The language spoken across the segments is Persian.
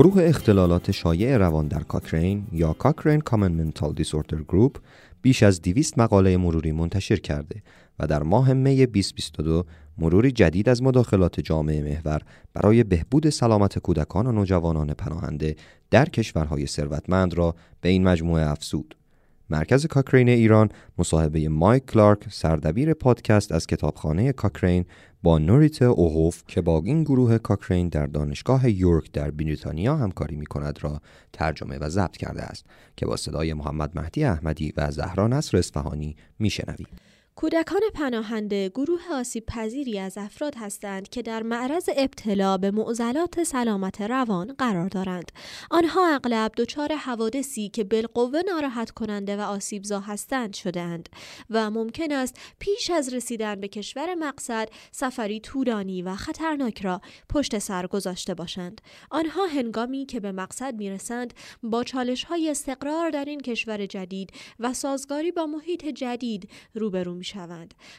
گروه اختلالات شایع روان در کاکرین یا Cochrane Common Mental Disorders Group بیش از 200 مقاله مروری منتشر کرده و در ماه می 2022 مروری جدید از مداخلات جامعه محور برای بهبود سلامت کودکان و نوجوانان پناهنده در کشورهای ثروتمند را به این مجموعه افزود. مرکز کاکرین ایران مصاحبه مایک کلارک سردبیر پادکست از کتابخانه کاکرین با نورتجه اوهوف که با این گروه کاکرین در دانشگاه یورک در بریتانیا همکاری می کند را ترجمه و ضبط کرده است که با صدای محمد مهدی احمدی و زهرا نصر اصفهانی می شنوید. کودکان پناهنده گروه آسیب پذیری از افراد هستند که در معرض ابتلا به معضلات سلامت روان قرار دارند. آنها اغلب دچار حوادثی که بالقوه ناراحت کننده و آسیبزا هستند شده‌اند و ممکن است پیش از رسیدن به کشور مقصد سفری طولانی و خطرناک را پشت سر گذاشته باشند. آنها هنگامی که به مقصد می‌رسند با چالش‌های استقرار در این کشور جدید و سازگاری با محیط جدید روبرو می‌شوند.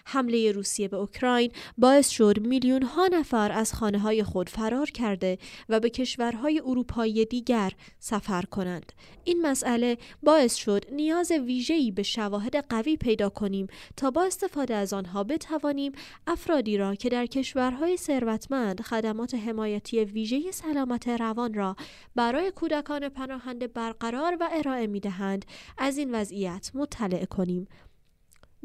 حمله روسیه به اوکراین باعث شد میلیون‌ها نفر از خانه‌های خود فرار کرده و به کشورهای اروپایی دیگر سفر کنند. این مسئله باعث شد نیاز ویژه‌ای به شواهد قوی پیدا کنیم تا با استفاده از آنها بتوانیم افرادی را که در کشورهای ثروتمند خدمات حمایتی ویژه سلامت روان را برای کودکان پناهنده برقرار و ارائه می‌دهند از این وضعیت مطلع کنیم.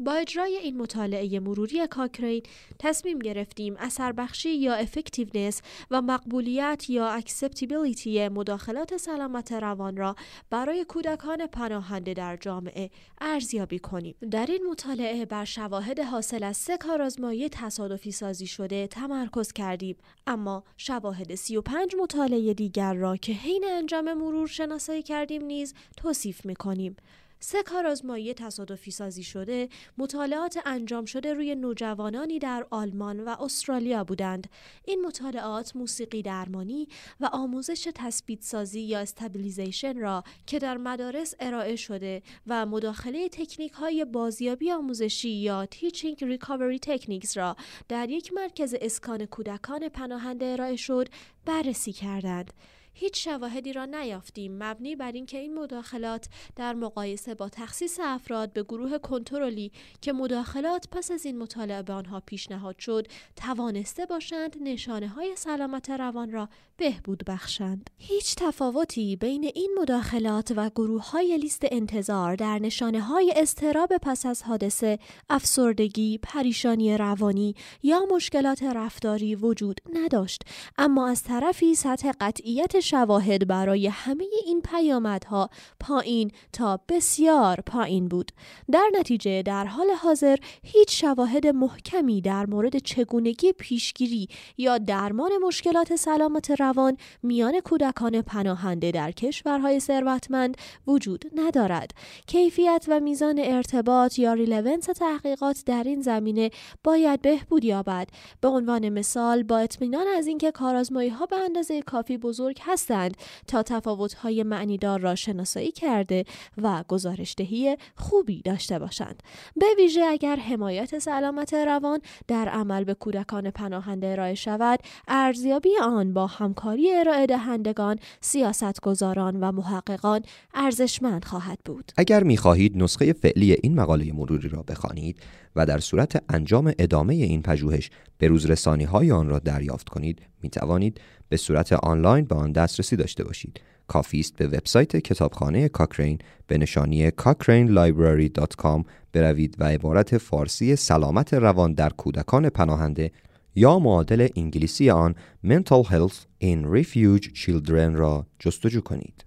با اجرای این مطالعه مروری کاکرین تصمیم گرفتیم اثر بخشی یا افکتیونس و مقبولیت یا اکسپتیبیلیتی مداخلات سلامت روان را برای کودکان پناهنده در جامعه ارزیابی کنیم. در این مطالعه بر شواهد حاصل از 3 کارآزمایی تصادفی سازی شده تمرکز کردیم، اما شواهد 35 مطالعه دیگر را که حین انجام مرور شناسایی کردیم نیز توصیف می‌کنیم. 3 کارآزمایی تصادفی سازی شده مطالعات انجام شده روی نوجوانانی در آلمان و استرالیا بودند. این مطالعات موسیقی درمانی و آموزش تثبیت سازی یا استابیلیزیشن را که در مدارس ارائه شده و مداخله تکنیک‌های بازیابی آموزشی یا تیچینگ ریکاوری تکنیکس را در یک مرکز اسکان کودکان پناهنده ارائه شد بررسی کردند. هیچ شواهدی را نیافتیم مبنی بر اینکه این مداخلات در مقایسه با تخصیص افراد به گروه کنترلی که مداخلات پس از این مطالعه به آنها پیشنهاد شد توانسته باشند نشانه‌های سلامت روان را بهبود بخشند. هیچ تفاوتی بین این مداخلات و گروه‌های لیست انتظار در نشانه‌های اضطراب پس از حادثه، افسردگی، پریشانی روانی یا مشکلات رفتاری وجود نداشت، اما از طرفی سطح قطعیت شواهد برای همه این پیامدها پایین تا بسیار پایین بود. در نتیجه در حال حاضر هیچ شواهد محکمی در مورد چگونگی پیشگیری یا درمان مشکلات سلامت روان میان کودکان پناهنده در کشورهای ثروتمند وجود ندارد. کیفیت و میزان ارتباط یا ریلونس تحقیقات در این زمینه باید بهبود یابد. به عنوان مثال با اطمینان از اینکه کارآزمایی‌ها به اندازه کافی بزرگ هستند تا تفاوت‌های معنیدار را شناسایی کرده و گزارش‌دهی خوبی داشته باشند، به ویژه اگر حمایت سلامت روان در عمل به کودکان پناهنده ارائه شود، ارزیابی آن با همکاری ارائه دهندگان، سیاستگزاران و محققان ارزشمند خواهد بود. اگر می‌خواهید نسخه فعلی این مقاله مروری را بخوانید و در صورت انجام ادامه این پژوهش به روز رسانی‌های آن را دریافت کنید، می‌توانید به صورت آنلاین به آن دسترسی داشته باشید. کافی است به وبسایت کتابخانه کاکرین به نشانی cochranelibrary.com بروید و عبارت فارسی سلامت روان در کودکان پناهنده یا معادل انگلیسی آن Mental Health in Refuge Children را جستجو کنید.